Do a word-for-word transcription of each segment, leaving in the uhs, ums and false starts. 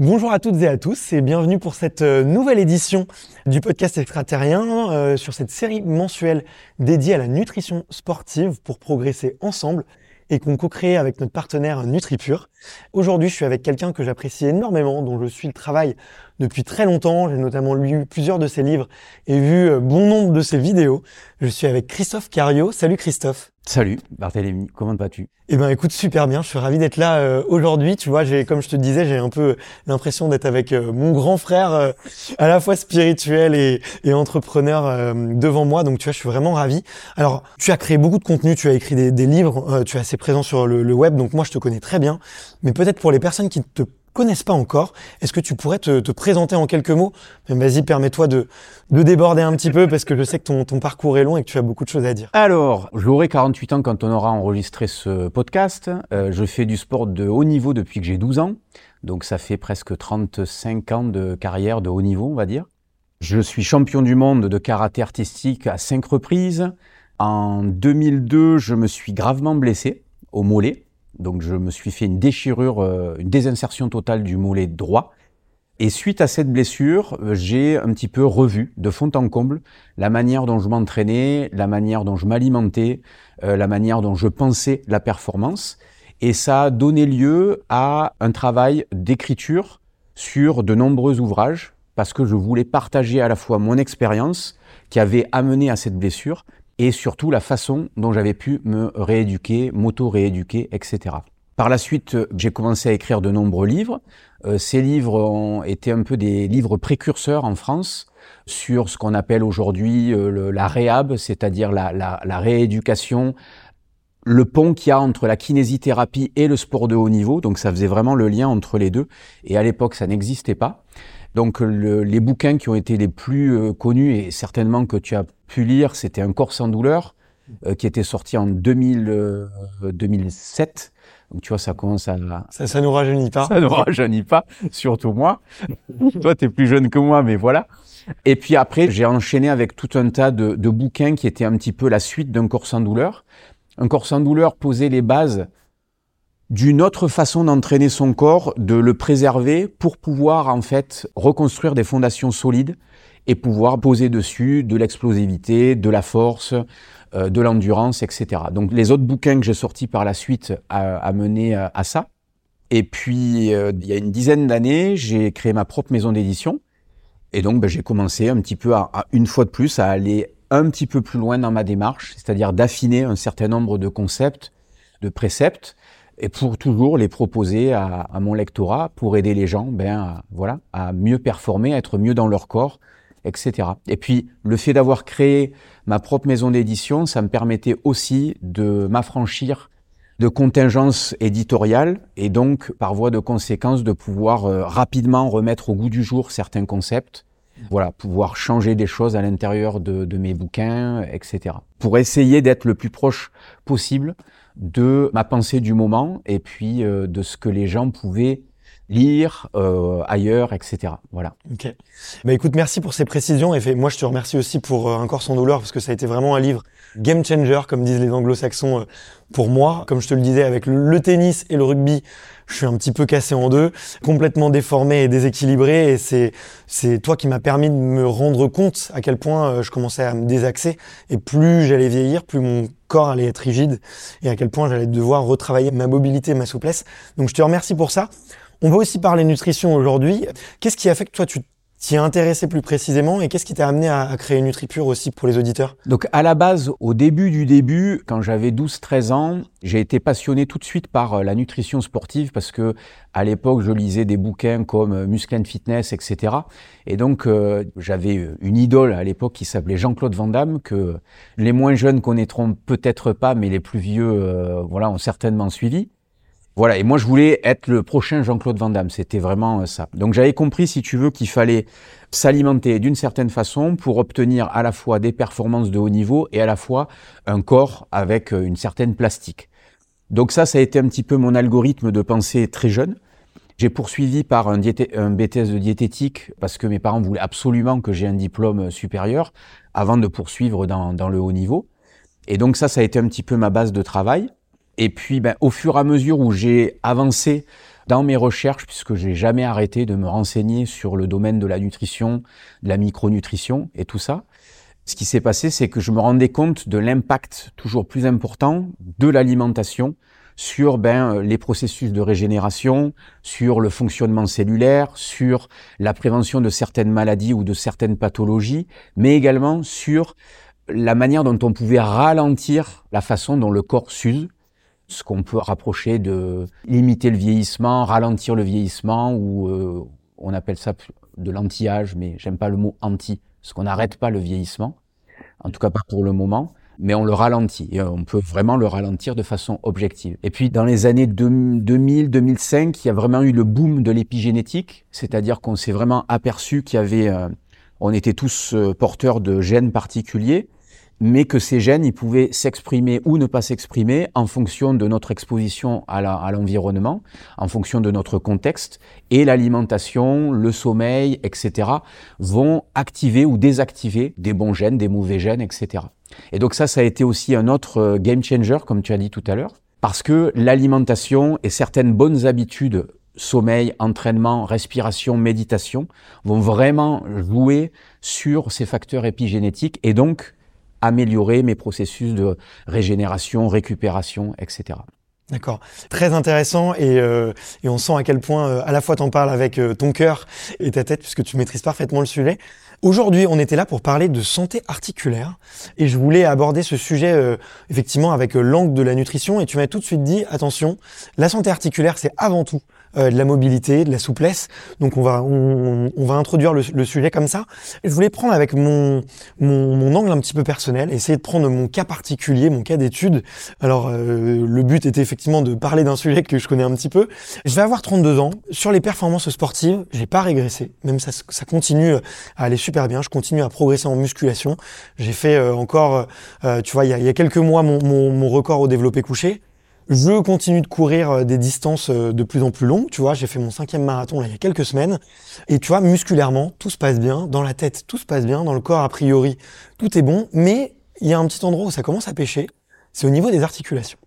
Bonjour à toutes et à tous et bienvenue pour cette nouvelle édition du podcast extraterrien euh, sur cette série mensuelle dédiée à la nutrition sportive pour progresser ensemble et qu'on co-crée avec notre partenaire Nutripure. Aujourd'hui, je suis avec quelqu'un que j'apprécie énormément, dont je suis le travail depuis très longtemps. J'ai notamment lu plusieurs de ses livres et vu bon nombre de ses vidéos. Je suis avec Christophe Carrio. Salut Christophe. Salut Barthélémy, comment vas-tu? Eh ben écoute, super bien, je suis ravi d'être là euh, aujourd'hui, tu vois, j'ai comme je te disais, j'ai un peu l'impression d'être avec euh, mon grand frère euh, à la fois spirituel et, et entrepreneur euh, devant moi, donc tu vois, je suis vraiment ravi. Alors, tu as créé beaucoup de contenu, tu as écrit des, des livres, euh, tu es assez présent sur le, le web, donc moi je te connais très bien, mais peut-être pour les personnes qui te connaissent pas encore, est-ce que tu pourrais te, te présenter en quelques mots? Vas-y, permets-toi de, de déborder un petit peu parce que je sais que ton, ton parcours est long et que tu as beaucoup de choses à dire. Alors, j'aurai quarante-huit ans quand on aura enregistré ce podcast. Euh, je fais du sport de haut niveau depuis que j'ai douze ans. Donc, ça fait presque trente-cinq ans de carrière de haut niveau, on va dire. Je suis champion du monde de karaté artistique à cinq reprises. En deux mille deux, je me suis gravement blessé au mollet. Donc, je me suis fait une déchirure, euh, une désinsertion totale du mollet droit. Et suite à cette blessure, euh, j'ai un petit peu revu, de fond en comble, la manière dont je m'entraînais, la manière dont je m'alimentais, euh, la manière dont je pensais la performance. Et ça a donné lieu à un travail d'écriture sur de nombreux ouvrages, parce que je voulais partager à la fois mon expérience qui avait amené à cette blessure, et surtout la façon dont j'avais pu me rééduquer, m'auto-rééduquer, et cetera. Par la suite, j'ai commencé à écrire de nombreux livres. Euh, ces livres ont été un peu des livres précurseurs en France sur ce qu'on appelle aujourd'hui euh, le, la réhab, c'est-à-dire la, la, la rééducation, le pont qu'il y a entre la kinésithérapie et le sport de haut niveau. Donc ça faisait vraiment le lien entre les deux. Et à l'époque, ça n'existait pas. Donc le, les bouquins qui ont été les plus euh, connus et certainement que tu as pu lire, c'était Un corps sans douleur euh, qui était sorti en deux mille, euh, deux mille sept. Donc tu vois, ça commence à... Ça, ça nous rajeunit pas. Ça nous rajeunit pas, surtout moi. Toi, t'es plus jeune que moi, mais voilà. Et puis après, j'ai enchaîné avec tout un tas de, de bouquins qui étaient un petit peu la suite d'Un corps sans douleur. Un corps sans douleur posait les bases d'une autre façon d'entraîner son corps, de le préserver pour pouvoir en fait reconstruire des fondations solides et pouvoir poser dessus de l'explosivité, de la force, euh, de l'endurance, et cetera. Donc les autres bouquins que j'ai sortis par la suite amenaient à, à ça. Et puis euh, il y a une dizaine d'années, j'ai créé ma propre maison d'édition et donc ben, j'ai commencé un petit peu à, à une fois de plus à aller un petit peu plus loin dans ma démarche, c'est-à-dire d'affiner un certain nombre de concepts, de préceptes, et pour toujours les proposer à, à mon lectorat pour aider les gens ben, à, voilà, à mieux performer, à être mieux dans leur corps, et cetera. Et puis, le fait d'avoir créé ma propre maison d'édition, ça me permettait aussi de m'affranchir de contingences éditoriales et donc, par voie de conséquence, de pouvoir euh, rapidement remettre au goût du jour certains concepts, voilà, pouvoir changer des choses à l'intérieur de, de mes bouquins, et cetera. Pour essayer d'être le plus proche possible de ma pensée du moment et puis euh, de ce que les gens pouvaient lire euh, ailleurs, et cetera. Voilà. Ok. Bah écoute, merci pour ces précisions et fait, moi je te remercie aussi pour euh, Un corps sans douleur parce que ça a été vraiment un livre game changer comme disent les anglo-saxons euh, pour moi. Comme je te le disais, avec le tennis et le rugby, je suis un petit peu cassé en deux, complètement déformé et déséquilibré et c'est c'est toi qui m'as permis de me rendre compte à quel point euh, je commençais à me désaxer et plus j'allais vieillir, plus mon corps allait être rigide et à quel point j'allais devoir retravailler ma mobilité, ma souplesse. Donc je te remercie pour ça. On va aussi parler nutrition aujourd'hui. Qu'est-ce qui a fait que toi, tu t'y es intéressé plus précisément et qu'est-ce qui t'a amené à, à créer Nutripure aussi pour les auditeurs? Donc, à la base, au début du début, quand j'avais douze treize ans, j'ai été passionné tout de suite par la nutrition sportive parce que à l'époque, je lisais des bouquins comme Muscle and Fitness, et cetera. Et donc, euh, j'avais une idole à l'époque qui s'appelait Jean-Claude Van Damme, que les moins jeunes connaîtront peut-être pas, mais les plus vieux, euh, voilà, ont certainement suivi. Voilà, et moi je voulais être le prochain Jean-Claude Van Damme, c'était vraiment ça. Donc j'avais compris, si tu veux, qu'il fallait s'alimenter d'une certaine façon pour obtenir à la fois des performances de haut niveau et à la fois un corps avec une certaine plastique. Donc ça, ça a été un petit peu mon algorithme de pensée très jeune. J'ai poursuivi par un, diété- un B T S de diététique parce que mes parents voulaient absolument que j'aie un diplôme supérieur avant de poursuivre dans, dans le haut niveau. Et donc ça, ça a été un petit peu ma base de travail. Et puis, ben, au fur et à mesure où j'ai avancé Dans mes recherches, puisque j'ai jamais arrêté de me renseigner sur le domaine de la nutrition, de la micronutrition et tout ça, ce qui s'est passé, c'est que je me rendais compte de l'impact toujours plus important de l'alimentation sur ben, les processus de régénération, sur le fonctionnement cellulaire, sur la prévention de certaines maladies ou de certaines pathologies, mais également sur la manière dont on pouvait ralentir la façon dont le corps s'use, ce qu'on peut rapprocher de limiter le vieillissement, ralentir le vieillissement, ou euh, on appelle ça de l'anti-âge, mais j'aime pas le mot anti, parce qu'on n'arrête pas le vieillissement, en tout cas pas pour le moment, mais on le ralentit, et on peut vraiment le ralentir de façon objective. Et puis dans les années deux mille à deux mille cinq, il y a vraiment eu le boom de l'épigénétique, c'est-à-dire qu'on s'est vraiment aperçu qu'il y avait, euh, on était tous porteurs de gènes particuliers, mais que ces gènes, ils pouvaient s'exprimer ou ne pas s'exprimer en fonction de notre exposition à, la, à l'environnement, en fonction de notre contexte, et l'alimentation, le sommeil, et cetera vont activer ou désactiver des bons gènes, des mauvais gènes, et cetera. Et donc ça, ça a été aussi un autre game changer, comme tu as dit tout à l'heure, parce que l'alimentation et certaines bonnes habitudes, sommeil, entraînement, respiration, méditation, vont vraiment jouer sur ces facteurs épigénétiques, et donc améliorer mes processus de régénération, récupération, et cetera. D'accord. Très intéressant et, euh, et on sent à quel point euh, à la fois t'en parles avec euh, ton cœur et ta tête puisque tu maîtrises parfaitement le sujet. Aujourd'hui, on était là pour parler de santé articulaire et je voulais aborder ce sujet euh, effectivement avec euh, l'angle de la nutrition et tu m'as tout de suite dit, attention, la santé articulaire c'est avant tout Euh, de la mobilité, de la souplesse. Donc on va on, on va introduire le, le sujet comme ça. Je voulais prendre avec mon, mon mon angle un petit peu personnel, essayer de prendre mon cas particulier, mon cas d'étude. Alors euh, le but était effectivement de parler d'un sujet que je connais un petit peu. Je vais avoir trente-deux ans. Sur les performances sportives, j'ai pas régressé. Même ça ça continue à aller super bien. Je continue à progresser en musculation. J'ai fait euh, encore, euh, tu vois, il y a, y a quelques mois mon, mon mon record au développé couché. Je continue de courir des distances de plus en plus longues, tu vois, j'ai fait mon cinquième marathon là il y a quelques semaines, et tu vois, musculairement, tout se passe bien, dans la tête, tout se passe bien, dans le corps, a priori, tout est bon, mais il y a un petit endroit où ça commence à pêcher, c'est au niveau des articulations.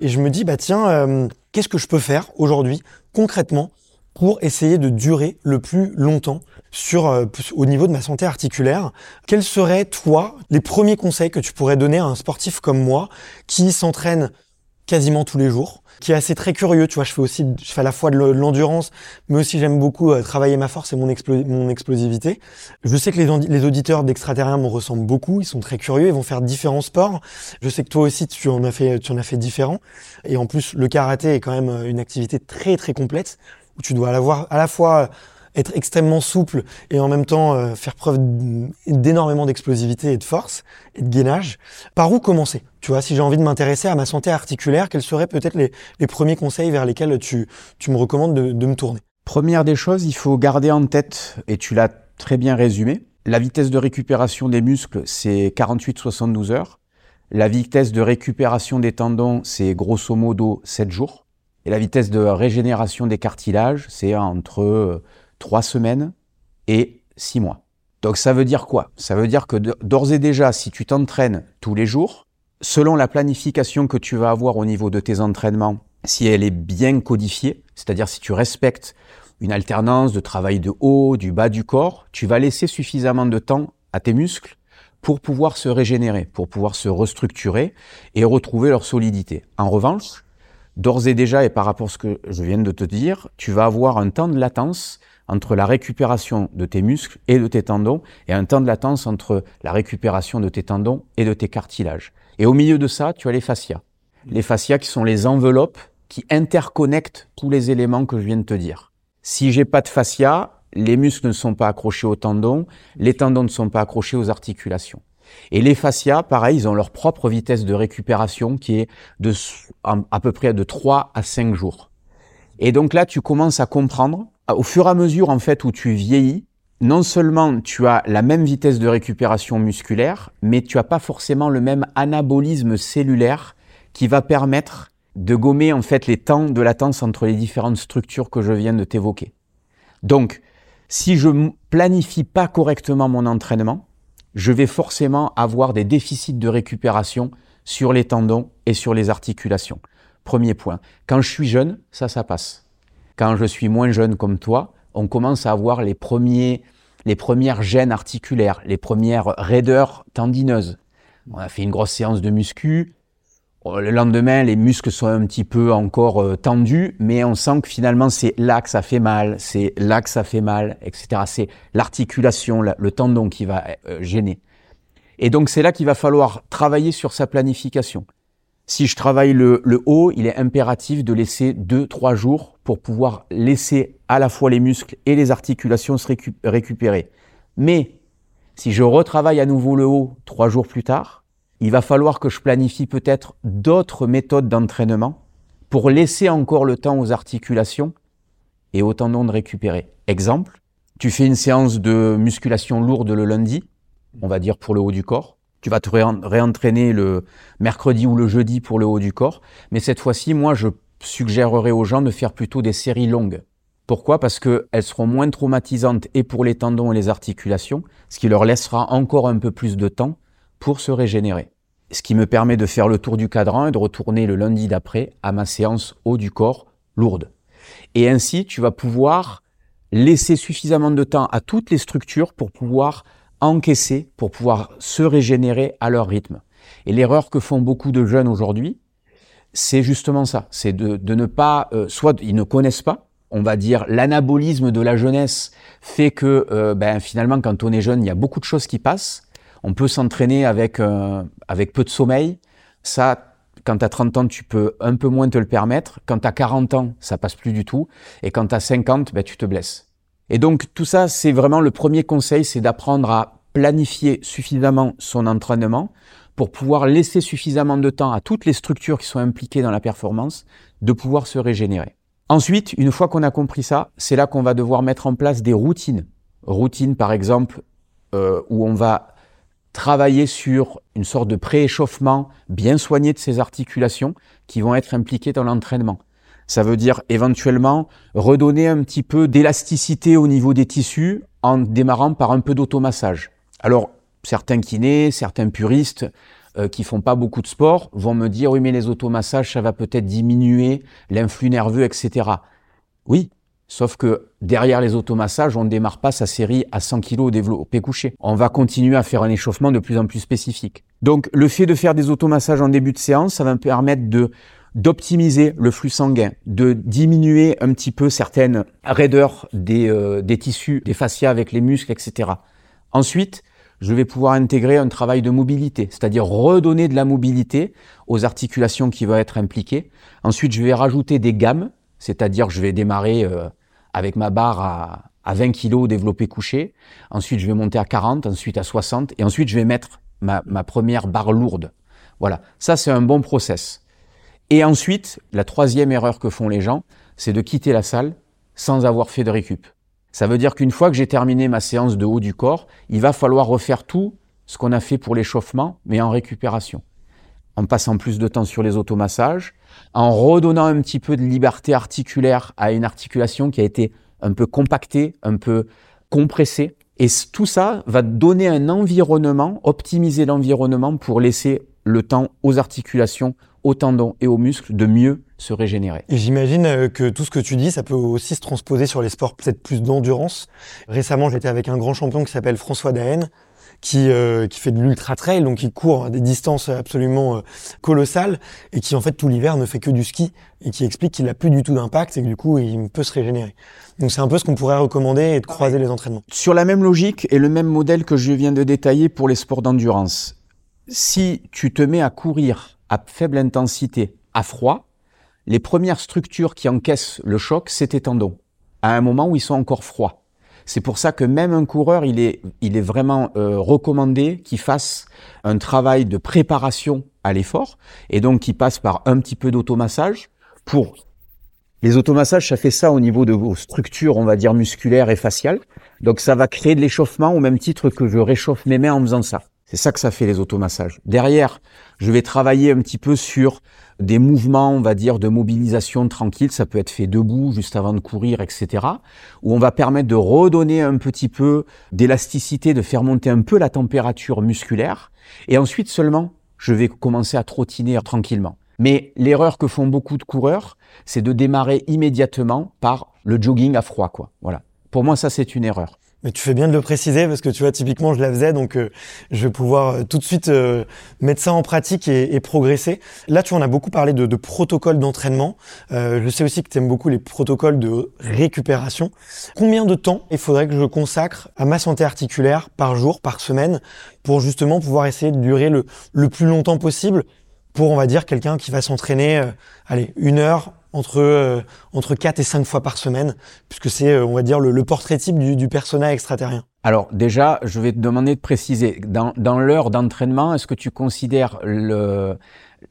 Et je me dis, bah tiens, euh, qu'est-ce que je peux faire aujourd'hui, concrètement, pour essayer de durer le plus longtemps sur euh, au niveau de ma santé articulaire. Quels seraient, toi, les premiers conseils que tu pourrais donner à un sportif comme moi qui s'entraîne quasiment tous les jours, qui est assez très curieux, tu vois, je fais aussi, je fais à la fois de l'endurance, mais aussi j'aime beaucoup euh, travailler ma force et mon, explo- mon explosivité. Je sais que les, aud- les auditeurs d'Extraterrien me ressemblent beaucoup, ils sont très curieux, ils vont faire différents sports. Je sais que toi aussi, tu en as fait, tu en as fait différents. Et en plus, le karaté est quand même une activité très très complète, où tu dois à la, voir, à la fois être extrêmement souple et en même temps euh, faire preuve d'énormément d'explosivité et de force et de gainage. Par où commencer ? Tu vois, si j'ai envie de m'intéresser à ma santé articulaire, quels seraient peut-être les, les premiers conseils vers lesquels tu, tu me recommandes de, de me tourner ? Première des choses, il faut garder en tête, et tu l'as très bien résumé, la vitesse de récupération des muscles, c'est quarante-huit à soixante-douze heures. La vitesse de récupération des tendons, c'est grosso modo sept jours. Et la vitesse de régénération des cartilages, c'est entre trois semaines et six mois. Donc ça veut dire quoi ? Ça veut dire que d'ores et déjà, si tu t'entraînes tous les jours, selon la planification que tu vas avoir au niveau de tes entraînements, si elle est bien codifiée, c'est-à-dire si tu respectes une alternance de travail de haut, du bas du corps, tu vas laisser suffisamment de temps à tes muscles pour pouvoir se régénérer, pour pouvoir se restructurer et retrouver leur solidité. En revanche, d'ores et déjà, et par rapport à ce que je viens de te dire, tu vas avoir un temps de latence entre la récupération de tes muscles et de tes tendons, et un temps de latence entre la récupération de tes tendons et de tes cartilages. Et au milieu de ça, tu as les fascias. Les fascias qui sont les enveloppes qui interconnectent tous les éléments que je viens de te dire. Si j'ai pas de fascias, les muscles ne sont pas accrochés aux tendons, les tendons ne sont pas accrochés aux articulations. Et les fascias, pareil, ils ont leur propre vitesse de récupération qui est de, à peu près de trois à cinq jours. Et donc là, tu commences à comprendre au fur et à mesure, en fait, où tu vieillis, non seulement tu as la même vitesse de récupération musculaire, mais tu n'as pas forcément le même anabolisme cellulaire qui va permettre de gommer, en fait, les temps de latence entre les différentes structures que je viens de t'évoquer. Donc, si je planifie pas correctement mon entraînement, je vais forcément avoir des déficits de récupération sur les tendons et sur les articulations. Premier point. Quand je suis jeune, ça, ça passe. Quand je suis moins jeune comme toi, on commence à avoir les, premiers, les premières gênes articulaires, les premières raideurs tendineuses. On a fait une grosse séance de muscu. Le lendemain, les muscles sont un petit peu encore tendus, mais on sent que finalement, c'est là que ça fait mal, c'est là que ça fait mal, et cetera. C'est l'articulation, le tendon qui va gêner. Et donc, c'est là qu'il va falloir travailler sur sa planification. Si je travaille le, le haut, il est impératif de laisser deux trois jours pour pouvoir laisser à la fois les muscles et les articulations se récu- récupérer. Mais si je retravaille à nouveau le haut trois jours plus tard, il va falloir que je planifie peut-être d'autres méthodes d'entraînement pour laisser encore le temps aux articulations et aux tendons de récupérer. Exemple, tu fais une séance de musculation lourde le lundi, on va dire pour le haut du corps. Tu vas te réentraîner le mercredi ou le jeudi pour le haut du corps. Mais cette fois-ci, moi, je suggérerais aux gens de faire plutôt des séries longues. Pourquoi ? Parce qu'elles seront moins traumatisantes et pour les tendons et les articulations, ce qui leur laissera encore un peu plus de temps pour se régénérer. Ce qui me permet de faire le tour du cadran et de retourner le lundi d'après à ma séance haut du corps lourde. Et ainsi, tu vas pouvoir laisser suffisamment de temps à toutes les structures pour pouvoir encaisser, pour pouvoir se régénérer à leur rythme. Et l'erreur que font beaucoup de jeunes aujourd'hui, c'est justement ça, c'est de, de ne pas, euh, soit ils ne connaissent pas, on va dire l'anabolisme de la jeunesse fait que euh, ben, finalement quand on est jeune, il y a beaucoup de choses qui passent. On peut s'entraîner avec, euh, avec peu de sommeil. Ça, quand tu as trente ans, tu peux un peu moins te le permettre. Quand tu as quarante ans, ça passe plus du tout. Et quand tu as cinquante, ben, tu te blesses. Et donc, tout ça, c'est vraiment le premier conseil, c'est d'apprendre à planifier suffisamment son entraînement pour pouvoir laisser suffisamment de temps à toutes les structures qui sont impliquées dans la performance de pouvoir se régénérer. Ensuite, une fois qu'on a compris ça, c'est là qu'on va devoir mettre en place des routines. Routines, par exemple, euh, où on va travailler sur une sorte de prééchauffement bien soigné de ces articulations qui vont être impliquées dans l'entraînement. Ça veut dire éventuellement redonner un petit peu d'élasticité au niveau des tissus en démarrant par un peu d'automassage. Alors, certains kinés, certains puristes euh, qui font pas beaucoup de sport vont me dire « Oui, mais les automassages, ça va peut-être diminuer l'influx nerveux, et cetera » Oui. Sauf que derrière les automassages, on ne démarre pas sa série à cent kilos au développé couché. On va continuer à faire un échauffement de plus en plus spécifique. Donc, le fait de faire des automassages en début de séance, ça va me permettre de, d'optimiser le flux sanguin, de diminuer un petit peu certaines raideurs des, euh, des tissus, des fascias avec les muscles, et cetera. Ensuite, je vais pouvoir intégrer un travail de mobilité, c'est-à-dire redonner de la mobilité aux articulations qui vont être impliquées. Ensuite, je vais rajouter des gammes. C'est-à-dire, je vais démarrer euh, avec ma barre à, à vingt kilos développé couché. Ensuite, je vais monter à quarante, ensuite à soixante. Et ensuite, je vais mettre ma, ma première barre lourde. Voilà, ça, c'est un bon process. Et ensuite, la troisième erreur que font les gens, c'est de quitter la salle sans avoir fait de récup. Ça veut dire qu'une fois que j'ai terminé ma séance de haut du corps, il va falloir refaire tout ce qu'on a fait pour l'échauffement, mais en récupération. En passant plus de temps sur les automassages, en redonnant un petit peu de liberté articulaire à une articulation qui a été un peu compactée, un peu compressée. Et tout ça va donner un environnement, optimiser l'environnement pour laisser le temps aux articulations, aux tendons et aux muscles de mieux se régénérer. Et j'imagine que tout ce que tu dis, ça peut aussi se transposer sur les sports peut-être plus d'endurance. Récemment, j'étais avec un grand champion qui s'appelle François Daen, qui euh, qui fait de l'ultra trail, donc il court à des distances absolument euh, colossales et qui en fait tout l'hiver ne fait que du ski et qui explique qu'il n'a plus du tout d'impact et que du coup il peut se régénérer. Donc c'est un peu ce qu'on pourrait recommander et de croiser les entraînements. Sur la même logique et le même modèle que je viens de détailler pour les sports d'endurance. Si tu te mets à courir à faible intensité, à froid, les premières structures qui encaissent le choc, c'est tes tendons, à un moment où ils sont encore froids. C'est pour ça que même un coureur, il est, il est vraiment euh, recommandé qu'il fasse un travail de préparation à l'effort et donc qu'il passe par un petit peu d'automassage. Pour les automassages, ça fait ça au niveau de vos structures, on va dire musculaires et faciales. Donc ça va créer de l'échauffement au même titre que je réchauffe mes mains en faisant ça. C'est ça que ça fait les automassages. Derrière, je vais travailler un petit peu sur des mouvements, on va dire, de mobilisation tranquille. Ça peut être fait debout, juste avant de courir, et cetera. Où on va permettre de redonner un petit peu d'élasticité, de faire monter un peu la température musculaire. Et ensuite seulement, je vais commencer à trottiner tranquillement. Mais l'erreur que font beaucoup de coureurs, c'est de démarrer immédiatement par le jogging à froid, quoi. Voilà. Pour moi, ça, c'est une erreur. Mais tu fais bien de le préciser parce que tu vois, typiquement, je la faisais, donc euh, je vais pouvoir euh, tout de suite euh, mettre ça en pratique et, et progresser. Là, tu en as beaucoup parlé de, de protocoles d'entraînement. Euh, je sais aussi que tu aimes beaucoup les protocoles de récupération. Combien de temps il faudrait que je consacre à ma santé articulaire par jour, par semaine, pour justement pouvoir essayer de durer le, le plus longtemps possible pour, on va dire, quelqu'un qui va s'entraîner, euh, allez, une heure, entre euh, entre quatre et cinq fois par semaine, puisque c'est, euh, on va dire, le, le portrait type du, du persona extraterrien. Alors déjà, je vais te demander de préciser, dans, dans l'heure d'entraînement, est-ce que tu considères le,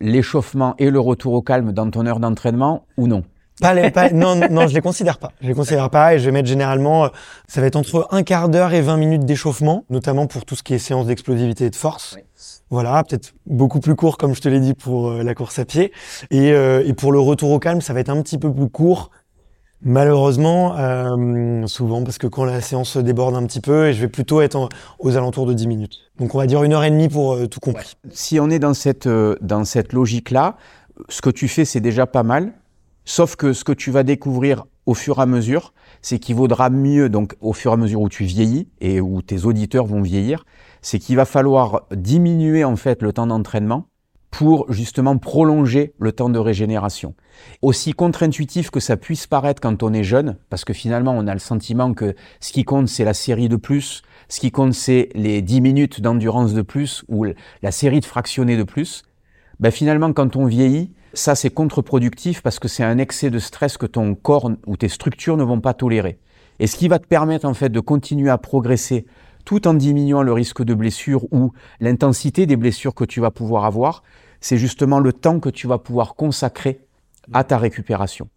l'échauffement et le retour au calme dans ton heure d'entraînement ou non ? Pas les, pas, non, non, je les considère pas. Je les considère pas et je vais mettre généralement, ça va être entre un quart d'heure et vingt minutes d'échauffement, notamment pour tout ce qui est séance d'explosivité et de force. Oui. Voilà, peut-être beaucoup plus court, comme je te l'ai dit, pour euh, la course à pied. Et, euh, et pour le retour au calme, ça va être un petit peu plus court, malheureusement, euh, souvent, parce que quand la séance déborde un petit peu, et je vais plutôt être en, aux alentours de dix minutes. Donc on va dire une heure et demie pour euh, tout compris. Ouais. Si on est dans cette, euh, dans cette logique-là, ce que tu fais, c'est déjà pas mal. Sauf que ce que tu vas découvrir au fur et à mesure, c'est qu'il vaudra mieux, donc au fur et à mesure où tu vieillis et où tes auditeurs vont vieillir, c'est qu'il va falloir diminuer en fait le temps d'entraînement pour justement prolonger le temps de régénération. Aussi contre-intuitif que ça puisse paraître quand on est jeune, parce que finalement on a le sentiment que ce qui compte c'est la série de plus, ce qui compte c'est les dix minutes d'endurance de plus ou la série de fractionnés de plus, ben finalement quand on vieillit, ça, c'est contre-productif parce que c'est un excès de stress que ton corps ou tes structures ne vont pas tolérer. Et ce qui va te permettre, en fait, de continuer à progresser tout en diminuant le risque de blessure ou l'intensité des blessures que tu vas pouvoir avoir, c'est justement le temps que tu vas pouvoir consacrer à ta récupération.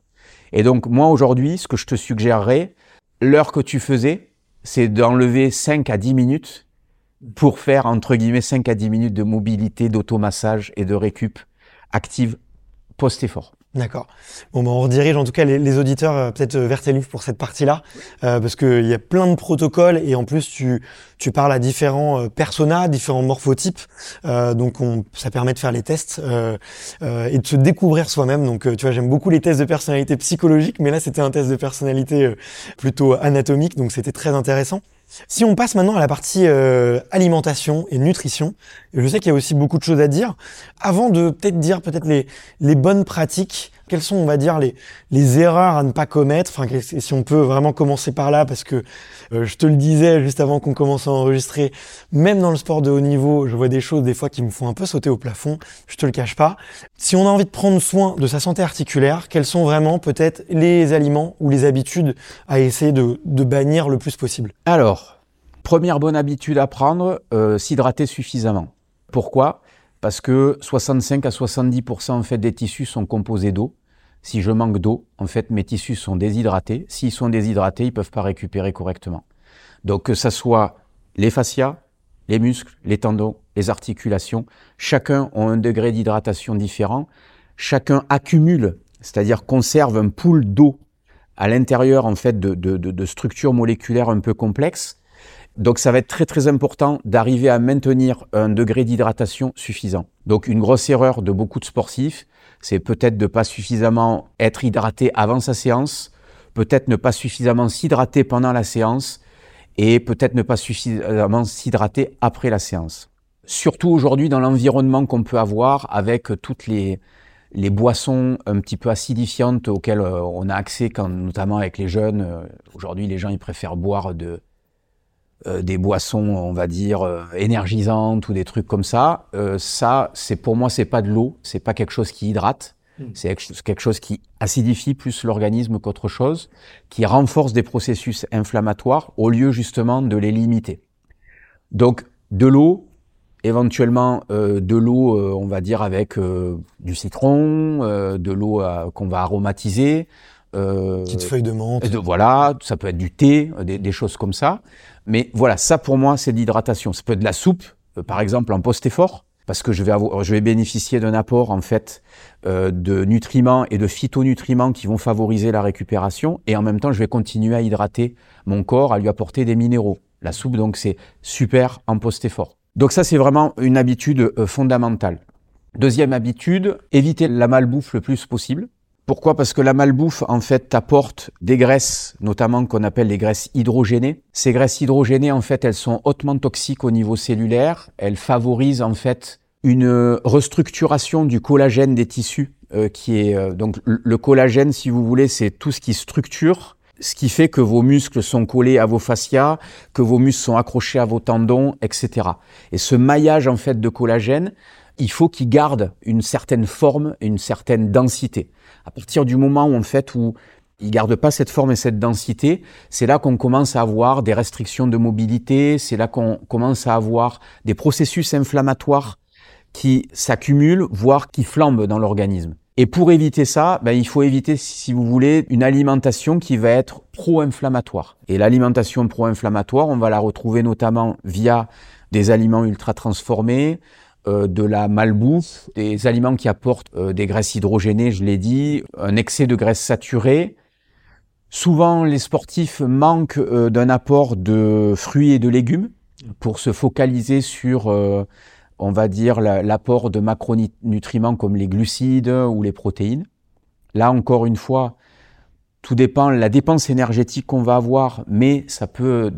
Et donc, moi, aujourd'hui, ce que je te suggérerais, l'heure que tu faisais, c'est d'enlever cinq à dix minutes pour faire, entre guillemets, cinq à dix minutes de mobilité, d'automassage et de récup active post-effort. D'accord. Bon, ben, on redirige en tout cas les, les auditeurs euh, peut-être vers tes livres pour cette partie-là, euh, parce qu'il y a plein de protocoles et en plus tu tu parles à différents euh, personas, différents morphotypes, euh, donc on, ça permet de faire les tests euh, euh, et de se découvrir soi-même. Donc euh, tu vois, j'aime beaucoup les tests de personnalité psychologique, mais là c'était un test de personnalité euh, plutôt anatomique, donc c'était très intéressant. Si on passe maintenant à la partie euh, alimentation et nutrition, je sais qu'il y a aussi beaucoup de choses à dire. Avant de peut-être dire peut-être les, les bonnes pratiques, quelles sont, on va dire, les, les erreurs à ne pas commettre, enfin, si on peut vraiment commencer par là, parce que euh, je te le disais juste avant qu'on commence à enregistrer, même dans le sport de haut niveau, je vois des choses des fois qui me font un peu sauter au plafond, je te le cache pas. Si on a envie de prendre soin de sa santé articulaire, quels sont vraiment peut-être les aliments ou les habitudes à essayer de, de bannir le plus possible ? Alors, première bonne habitude à prendre, euh, s'hydrater suffisamment. Pourquoi ? Parce que soixante-cinq à soixante-dix pour cent en fait des tissus sont composés d'eau. Si je manque d'eau, en fait mes tissus sont déshydratés. S'ils sont déshydratés, ils ne peuvent pas récupérer correctement. Donc que ça soit les fascias, les muscles, les tendons, les articulations, chacun a un degré d'hydratation différent. Chacun accumule, c'est-à-dire conserve un pool d'eau à l'intérieur en fait de, de, de, de structures moléculaires un peu complexes. Donc ça va être très très important d'arriver à maintenir un degré d'hydratation suffisant. Donc une grosse erreur de beaucoup de sportifs, c'est peut-être de ne pas suffisamment être hydraté avant sa séance, peut-être ne pas suffisamment s'hydrater pendant la séance et peut-être ne pas suffisamment s'hydrater après la séance. Surtout aujourd'hui dans l'environnement qu'on peut avoir avec toutes les, les boissons un petit peu acidifiantes auxquelles on a accès, quand, notamment avec les jeunes. Aujourd'hui les gens ils préfèrent boire de... Euh, des boissons, on va dire, euh, énergisantes ou des trucs comme ça, euh, ça, c'est, pour moi, c'est pas de l'eau, c'est pas quelque chose qui hydrate, mmh. c'est quelque chose qui acidifie plus l'organisme qu'autre chose, qui renforce des processus inflammatoires au lieu, justement, de les limiter. Donc, de l'eau, éventuellement, euh, de l'eau, euh, on va dire, avec euh, du citron, euh, de l'eau euh, qu'on va aromatiser, Euh, Petite feuille de menthe. De, voilà, ça peut être du thé, des, des choses comme ça. Mais voilà, ça pour moi, c'est de l'hydratation. Ça peut être de la soupe, euh, par exemple, en post-effort, parce que je vais, avoir, je vais bénéficier d'un apport, en fait, euh, de nutriments et de phytonutriments qui vont favoriser la récupération. Et en même temps, je vais continuer à hydrater mon corps, à lui apporter des minéraux. La soupe, donc, c'est super en post-effort. Donc ça, c'est vraiment une habitude euh, fondamentale. Deuxième habitude, éviter la malbouffe le plus possible. Pourquoi ? Parce que la malbouffe, en fait, t'apporte des graisses, notamment qu'on appelle les graisses hydrogénées. Ces graisses hydrogénées, en fait, elles sont hautement toxiques au niveau cellulaire. Elles favorisent, en fait, une restructuration du collagène des tissus, euh, qui est euh, donc le collagène, si vous voulez, c'est tout ce qui structure, ce qui fait que vos muscles sont collés à vos fascias, que vos muscles sont accrochés à vos tendons, et cetera. Et ce maillage, en fait, de collagène, il faut qu'il garde une certaine forme et une certaine densité. À partir du moment où, en fait, où il garde pas cette forme et cette densité, c'est là qu'on commence à avoir des restrictions de mobilité, c'est là qu'on commence à avoir des processus inflammatoires qui s'accumulent, voire qui flambent dans l'organisme. Et pour éviter ça, ben, il faut éviter, si vous voulez, une alimentation qui va être pro-inflammatoire. Et l'alimentation pro-inflammatoire, on va la retrouver notamment via des aliments ultra transformés, de la malbouffe, des aliments qui apportent euh, des graisses hydrogénées, je l'ai dit, un excès de graisses saturées. Souvent, les sportifs manquent euh, d'un apport de fruits et de légumes pour se focaliser sur, euh, on va dire, la, l'apport de macronutriments comme les glucides ou les protéines. Là, encore une fois, tout dépend de la dépense énergétique qu'on va avoir, mais ça peut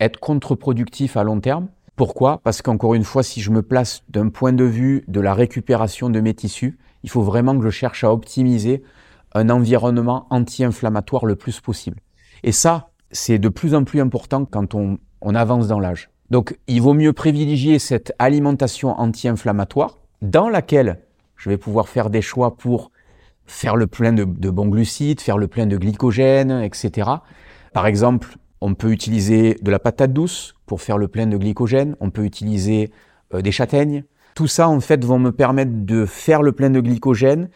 être contre-productif à long terme. Pourquoi ? Parce qu'encore une fois, si je me place d'un point de vue de la récupération de mes tissus, il faut vraiment que je cherche à optimiser un environnement anti-inflammatoire le plus possible. Et ça, c'est de plus en plus important quand on, on avance dans l'âge. Donc, il vaut mieux privilégier cette alimentation anti-inflammatoire dans laquelle je vais pouvoir faire des choix pour faire le plein de, de bons glucides, faire le plein de glycogène, et cetera. Par exemple, on peut utiliser de la patate douce pour faire le plein de glycogène. On peut utiliser euh, des châtaignes. Tout ça, en fait, vont me permettre de faire le plein de glycogène,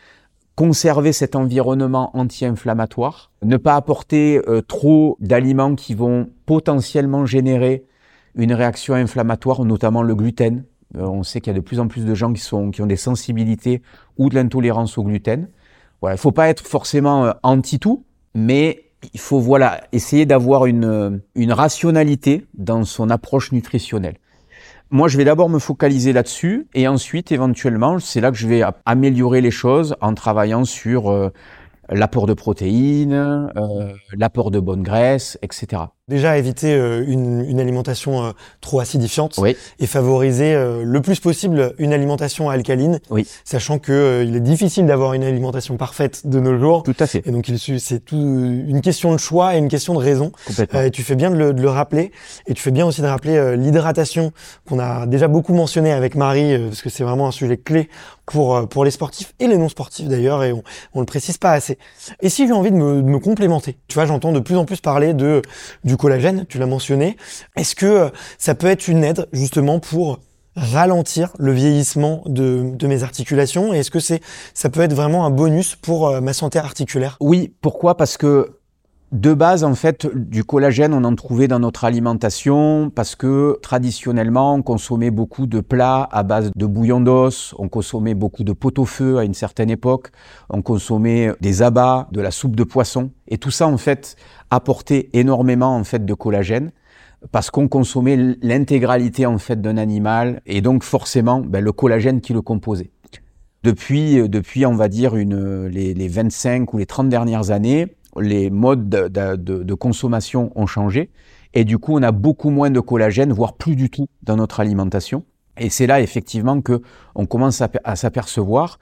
conserver cet environnement anti-inflammatoire, ne pas apporter euh, trop d'aliments qui vont potentiellement générer une réaction inflammatoire, notamment le gluten. Euh, on sait qu'il y a de plus en plus de gens qui, sont, qui ont des sensibilités ou de l'intolérance au gluten. Voilà, il ne faut pas être forcément euh, anti-tout, mais il faut voilà essayer d'avoir une, une rationalité dans son approche nutritionnelle. Moi, je vais d'abord me focaliser là-dessus et ensuite, éventuellement, c'est là que je vais améliorer les choses en travaillant sur euh, l'apport de protéines, euh, l'apport de bonnes graisses, et cetera. Déjà, éviter euh, une, une alimentation euh, trop acidifiante, oui, et favoriser euh, le plus possible une alimentation alcaline, oui, sachant que euh, il est difficile d'avoir une alimentation parfaite de nos jours. Tout à fait. Et donc, il, c'est tout une question de choix et une question de raison. Complètement. Euh, et tu fais bien de le, de le rappeler. Et tu fais bien aussi de rappeler euh, l'hydratation qu'on a déjà beaucoup mentionné avec Marie, euh, parce que c'est vraiment un sujet clé pour euh, pour les sportifs et les non-sportifs d'ailleurs, et on, on le précise pas assez. Et si j'ai envie de me, de me complémenter, tu vois, j'entends de plus en plus parler de du collagène, tu l'as mentionné. Est-ce que ça peut être une aide justement pour ralentir le vieillissement de, de mes articulations ? Et est-ce que c'est, ça peut être vraiment un bonus pour ma santé articulaire ? Oui, pourquoi ? Parce que de base, en fait, du collagène, on en trouvait dans notre alimentation parce que traditionnellement, on consommait beaucoup de plats à base de bouillon d'os, on consommait beaucoup de pot-au-feu à une certaine époque, on consommait des abats, de la soupe de poisson, et tout ça, en fait, apportait énormément, en fait, de collagène parce qu'on consommait l'intégralité, en fait, d'un animal et donc forcément, ben, le collagène qui le composait. Depuis, depuis, on va dire une, les, les vingt-cinq ou les trente dernières années, les modes de, de, de consommation ont changé et du coup, on a beaucoup moins de collagène, voire plus du tout dans notre alimentation. Et c'est là, effectivement, que on commence à, à s'apercevoir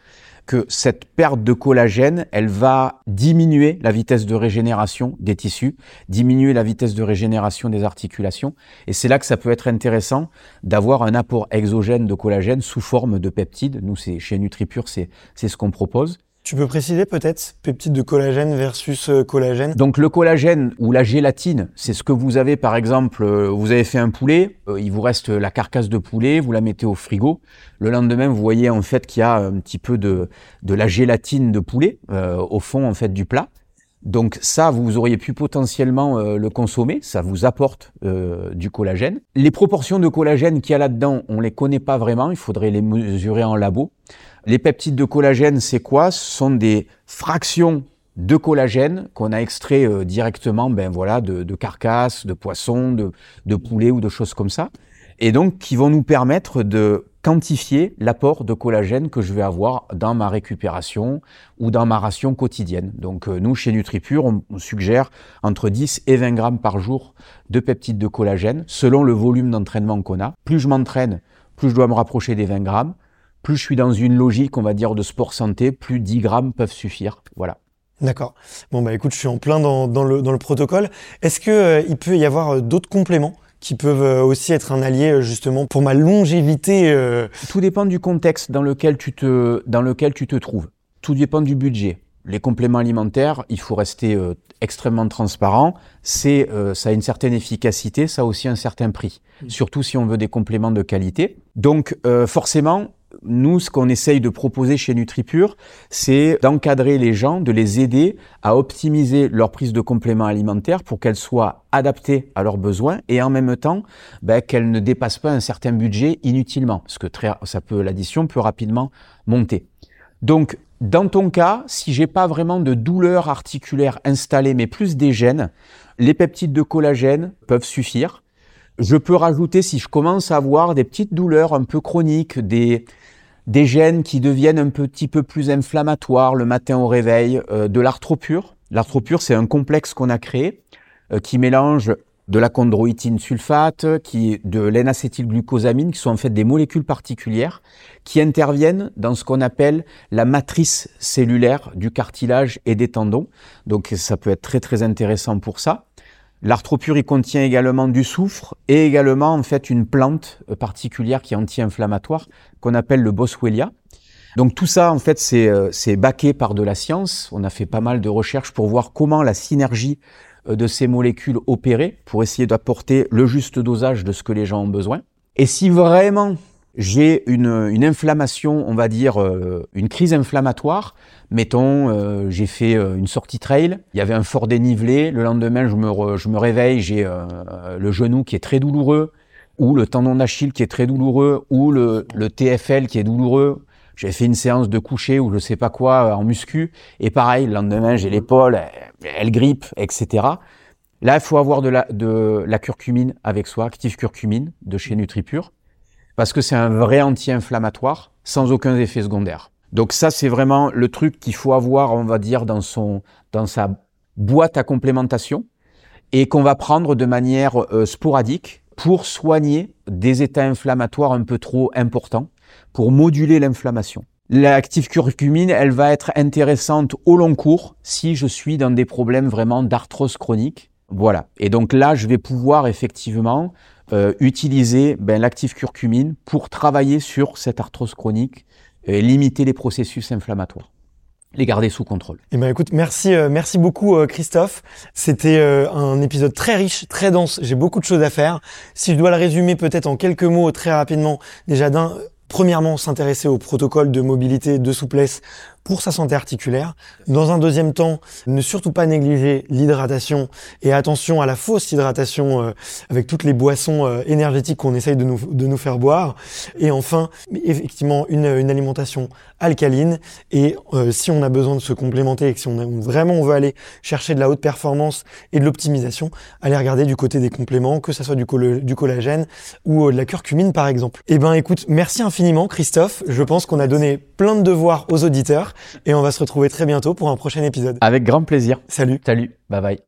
que cette perte de collagène, elle va diminuer la vitesse de régénération des tissus, diminuer la vitesse de régénération des articulations. Et c'est là que ça peut être intéressant d'avoir un apport exogène de collagène sous forme de peptides. Nous, c'est, chez Nutripure, c'est, c'est ce qu'on propose. Tu peux préciser peut-être, peptides de collagène versus collagène ? Donc le collagène ou la gélatine, c'est ce que vous avez par exemple, vous avez fait un poulet, il vous reste la carcasse de poulet, vous la mettez au frigo, le lendemain vous voyez en fait qu'il y a un petit peu de, de la gélatine de poulet euh, au fond en fait du plat. Donc ça, vous auriez pu potentiellement euh, le consommer, ça vous apporte euh, du collagène. Les proportions de collagène qu'il y a là-dedans, on les connaît pas vraiment, il faudrait les mesurer en labo. Les peptides de collagène, c'est quoi ? Ce sont des fractions de collagène qu'on a extrait euh, directement, ben voilà, de, de carcasses, de poissons, de, de poulets ou de choses comme ça, et donc qui vont nous permettre de quantifier l'apport de collagène que je vais avoir dans ma récupération ou dans ma ration quotidienne. Donc nous, chez Nutripure, on suggère entre dix et vingt grammes par jour de peptides de collagène selon le volume d'entraînement qu'on a. Plus je m'entraîne, plus je dois me rapprocher des vingt grammes. Plus je suis dans une logique, on va dire, de sport santé, plus dix grammes peuvent suffire. Voilà. D'accord. Bon, bah écoute, je suis en plein dans, dans, le, dans le protocole. Est-ce qu'il euh, peut y avoir d'autres compléments qui peuvent aussi être un allié justement pour ma longévité euh... Tout dépend du contexte dans lequel tu te, dans lequel tu te trouves. Tout dépend du budget. Les compléments alimentaires, il faut rester euh, extrêmement transparent. C'est, euh, ça a une certaine efficacité, ça a aussi un certain prix. Mmh. Surtout si on veut des compléments de qualité. Donc euh, forcément, nous, ce qu'on essaye de proposer chez Nutripure, c'est d'encadrer les gens, de les aider à optimiser leur prise de compléments alimentaires pour qu'elles soient adaptées à leurs besoins et en même temps, ben, qu'elles ne dépassent pas un certain budget inutilement, parce que très, ça peut, l'addition peut rapidement monter. Donc, dans ton cas, si j'ai pas vraiment de douleur articulaire installée, mais plus des gènes, les peptides de collagène peuvent suffire. Je peux rajouter, si je commence à avoir des petites douleurs un peu chroniques, des, des gènes qui deviennent un petit peu plus inflammatoires le matin au réveil, euh, de l'arthropure. L'arthropure, c'est un complexe qu'on a créé euh, qui mélange de la chondroïtine sulfate, qui, de l'N-acétylglucosamine, qui sont en fait des molécules particulières qui interviennent dans ce qu'on appelle la matrice cellulaire du cartilage et des tendons. Donc ça peut être très très intéressant pour ça. L'arthropure, il contient également du soufre et également en fait une plante particulière qui est anti-inflammatoire qu'on appelle le Boswellia. Donc tout ça en fait c'est c'est backé par de la science. On a fait pas mal de recherches pour voir comment la synergie de ces molécules opérait pour essayer d'apporter le juste dosage de ce que les gens ont besoin. Et si vraiment j'ai une, une inflammation, on va dire euh, une crise inflammatoire. Mettons, euh, j'ai fait euh, une sortie trail, il y avait un fort dénivelé, le lendemain je me, re, je me réveille, j'ai euh, le genou qui est très douloureux, ou le tendon d'Achille qui est très douloureux, ou le, le T F L qui est douloureux. J'ai fait une séance de coucher ou je sais pas quoi en muscu, et pareil, le lendemain j'ai l'épaule, elle, elle grippe, et cetera. Là, il faut avoir de la, de la curcumine avec soi, Actif curcumine de chez Nutripure. Parce que c'est un vrai anti-inflammatoire sans aucun effet secondaire. Donc ça, c'est vraiment le truc qu'il faut avoir, on va dire, dans son, dans sa boîte à complémentation et qu'on va prendre de manière euh, sporadique pour soigner des états inflammatoires un peu trop importants, pour moduler l'inflammation. L'active curcumine, elle va être intéressante au long cours si je suis dans des problèmes vraiment d'arthrose chronique. Voilà. Et donc là, je vais pouvoir effectivement euh, utiliser ben, l'active curcumine pour travailler sur cette arthrose chronique et limiter les processus inflammatoires, les garder sous contrôle. Eh ben écoute, merci, euh, merci beaucoup euh, Christophe. C'était euh, un épisode très riche, très dense. J'ai beaucoup de choses à faire. Si je dois le résumer peut-être en quelques mots très rapidement, déjà d'un... Premièrement, s'intéresser au protocole de mobilité, de souplesse pour sa santé articulaire. Dans un deuxième temps, ne surtout pas négliger l'hydratation et attention à la fausse hydratation euh, avec toutes les boissons euh, énergétiques qu'on essaye de nous, de nous faire boire. Et enfin, effectivement, une, une alimentation alcaline. Et euh, si on a besoin de se complémenter et que si on a, vraiment on veut aller chercher de la haute performance et de l'optimisation, aller regarder du côté des compléments, que ça soit du, col- du collagène ou euh, de la curcumine par exemple. Eh ben, écoute, merci infiniment. Infiniment, Christophe, je pense qu'on a donné plein de devoirs aux auditeurs et on va se retrouver très bientôt pour un prochain épisode. Avec grand plaisir. Salut. Salut. Bye bye.